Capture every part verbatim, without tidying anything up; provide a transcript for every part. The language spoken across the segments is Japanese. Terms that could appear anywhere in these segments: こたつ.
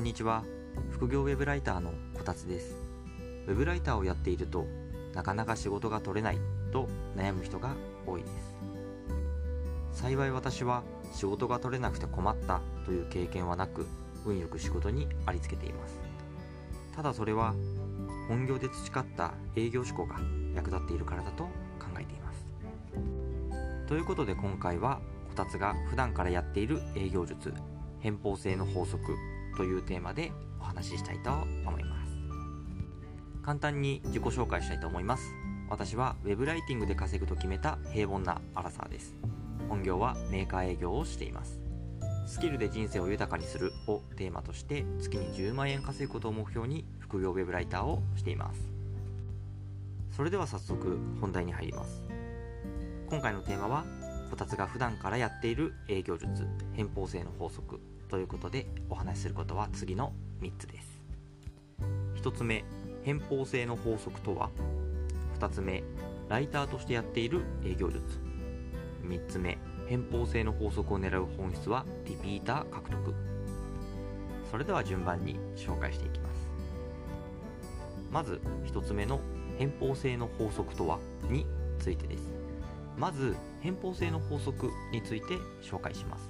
んにちは。副業ウェブライターのこたつです。ウェブライターをやっているとなかなか仕事が取れないと悩む人が多いです。幸い私は仕事が取れなくて困ったという経験はなく、運よく仕事にありつけています。ただそれは本業で培った営業志向が役立っているからだと考えています。ということで今回はこたつが普段からやっている営業術、偏方性の法則というテーマでお話ししたいと思います。簡単に自己紹介したいと思います。私はウェブライティングで稼ぐと決めた平凡なアラサーです。本業はメーカー営業をしています。スキルで人生を豊かにするをテーマとして月にじゅうまんえん稼ぐことを目標に副業ウェブライターをしています。それでは早速本題に入ります。今回のテーマはこたつが普段からやっている営業術、偏方性の法則ということで、お話しすることは次のみっつです。ひとつめ、偏方性の法則とは。ふたつめ、ライターとしてやっている営業術。みっつめ、偏方性の法則を狙う本質はリピーター獲得。それでは順番に紹介していきます。まずひとつめの偏方性の法則とはについてです。まず偏方性の法則について紹介します。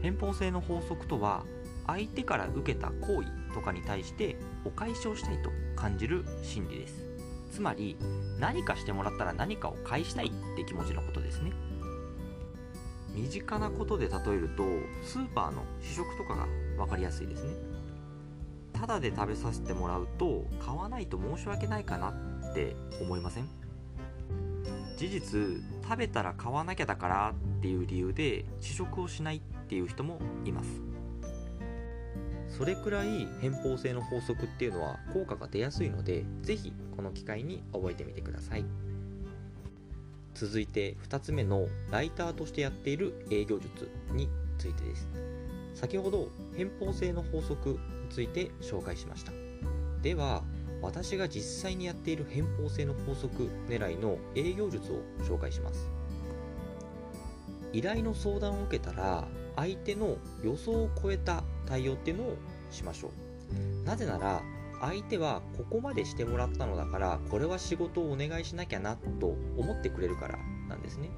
偏方性の法則とは、相手から受けた行為とかに対してお返しをしたいと感じる心理です。つまり何かしてもらったら何かを返したいって気持ちのことですね。身近なことで例えるとスーパーの試食とかが分かりやすいですね。ただで食べさせてもらうと買わないと申し訳ないかなって思いません？事実、食べたら買わなきゃだからっていう理由で試食をしないっていう人もいます。それくらい偏方性の法則っていうのは効果が出やすいので、ぜひこの機会に覚えてみてください。続いてふたつめのライターとしてやっている営業術についてです。先ほど偏方性の法則について紹介しました。では私が実際にやっている偏方性の法則狙いの営業術を紹介します。依頼の相談を受けたら相手の予想を超えた対応っていうのをしましょう。なぜなら相手はここまでしてもらったのだから、これは仕事をお願いしなきゃなと思ってくれるからなんですね。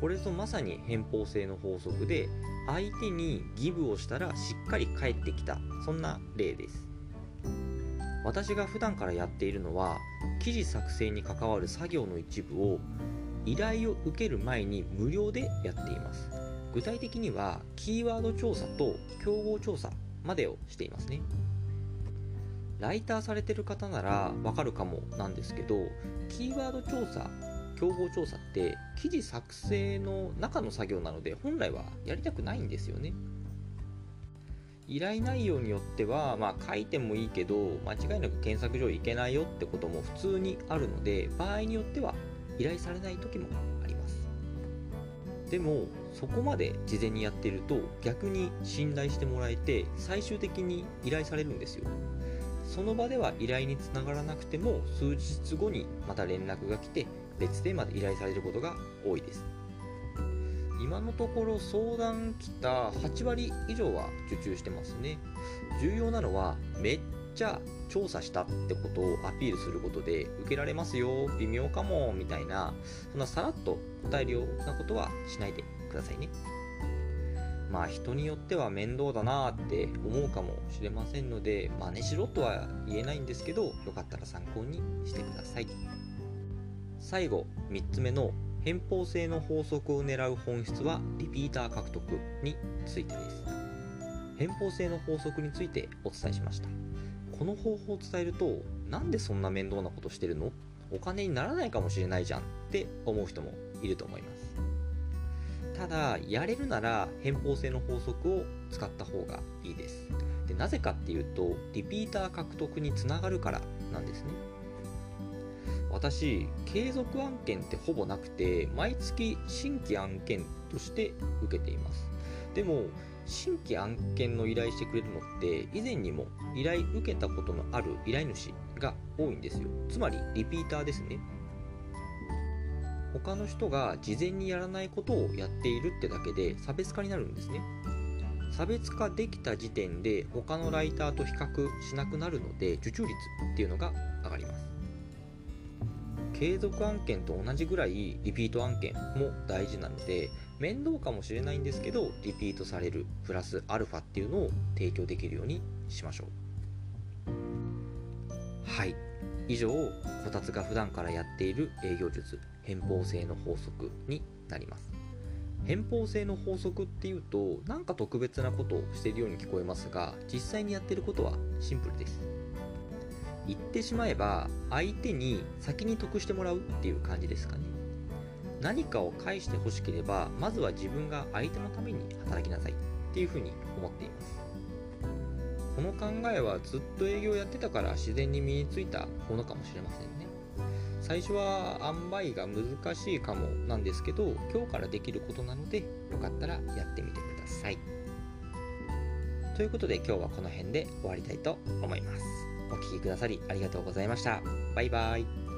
これぞまさに偏方性の法則で、相手にギブをしたらしっかり返ってきた、そんな例です。私が普段からやっているのは、記事作成に関わる作業の一部を依頼を受ける前に無料でやっています。具体的にはキーワード調査と競合調査までをしていますね。ライターされてる方ならわかるかもなんですけど、キーワード調査、競合調査って記事作成の中の作業なので、本来はやりたくないんですよね。依頼内容によっては、まあ、書いてもいいけど間違いなく検索上行けないよってことも普通にあるので、場合によっては依頼されない時もあります。でもそこまで事前にやっていると、逆に信頼してもらえて最終的に依頼されるんですよ。その場では依頼につながらなくても、数日後にまた連絡が来て別でまた依頼されることが多いです。今のところ相談来たはちわり以上は受注してますね。重要なのはめっちゃ調査したってことをアピールすることで、受けられますよ、微妙かもみたいな、そんなさらっと答えるようなことはしないでくださいね。まあ人によっては面倒だなって思うかもしれませんので、真似しろとは言えないんですけど、よかったら参考にしてください。最後みっつめの偏方性の法則を狙う本質はリピーター獲得についてです。偏方性の法則についてお伝えしました。この方法を伝えると、なんでそんな面倒なことしてるの、お金にならないかもしれないじゃんって思う人もいると思います。ただやれるなら偏方性の法則を使った方がいいです。でなぜかっていうと、リピーター獲得につながるからなんですね。私、継続案件ってほぼなくて、毎月新規案件として受けています。でも新規案件の依頼してくれるのって、以前にも依頼受けたことのある依頼主が多いんですよ。つまりリピーターですね。他の人が事前にやらないことをやっているってだけで差別化になるんですね。差別化できた時点で他のライターと比較しなくなるので、受注率っていうのが上がります。継続案件と同じぐらいリピート案件も大事なので、面倒かもしれないんですけどリピートされるプラスアルファっていうのを提供できるようにしましょう。はい、以上、こたつが普段からやっている営業術、偏方性の法則になります。偏方性の法則っていうと、なんか特別なことをしているように聞こえますが、実際にやっていることはシンプルです。言ってしまえば相手に先に得してもらうっていう感じですかね。何かを返してほしければ、まずは自分が相手のために働きなさいっていうふうに思っています。この考えはずっと営業やってたから自然に身についたものかもしれませんね。最初は塩梅が難しいかもなんですけど、今日からできることなので、よかったらやってみてください。ということで今日はこの辺で終わりたいと思います。お聞きくださりありがとうございました。バイバイ。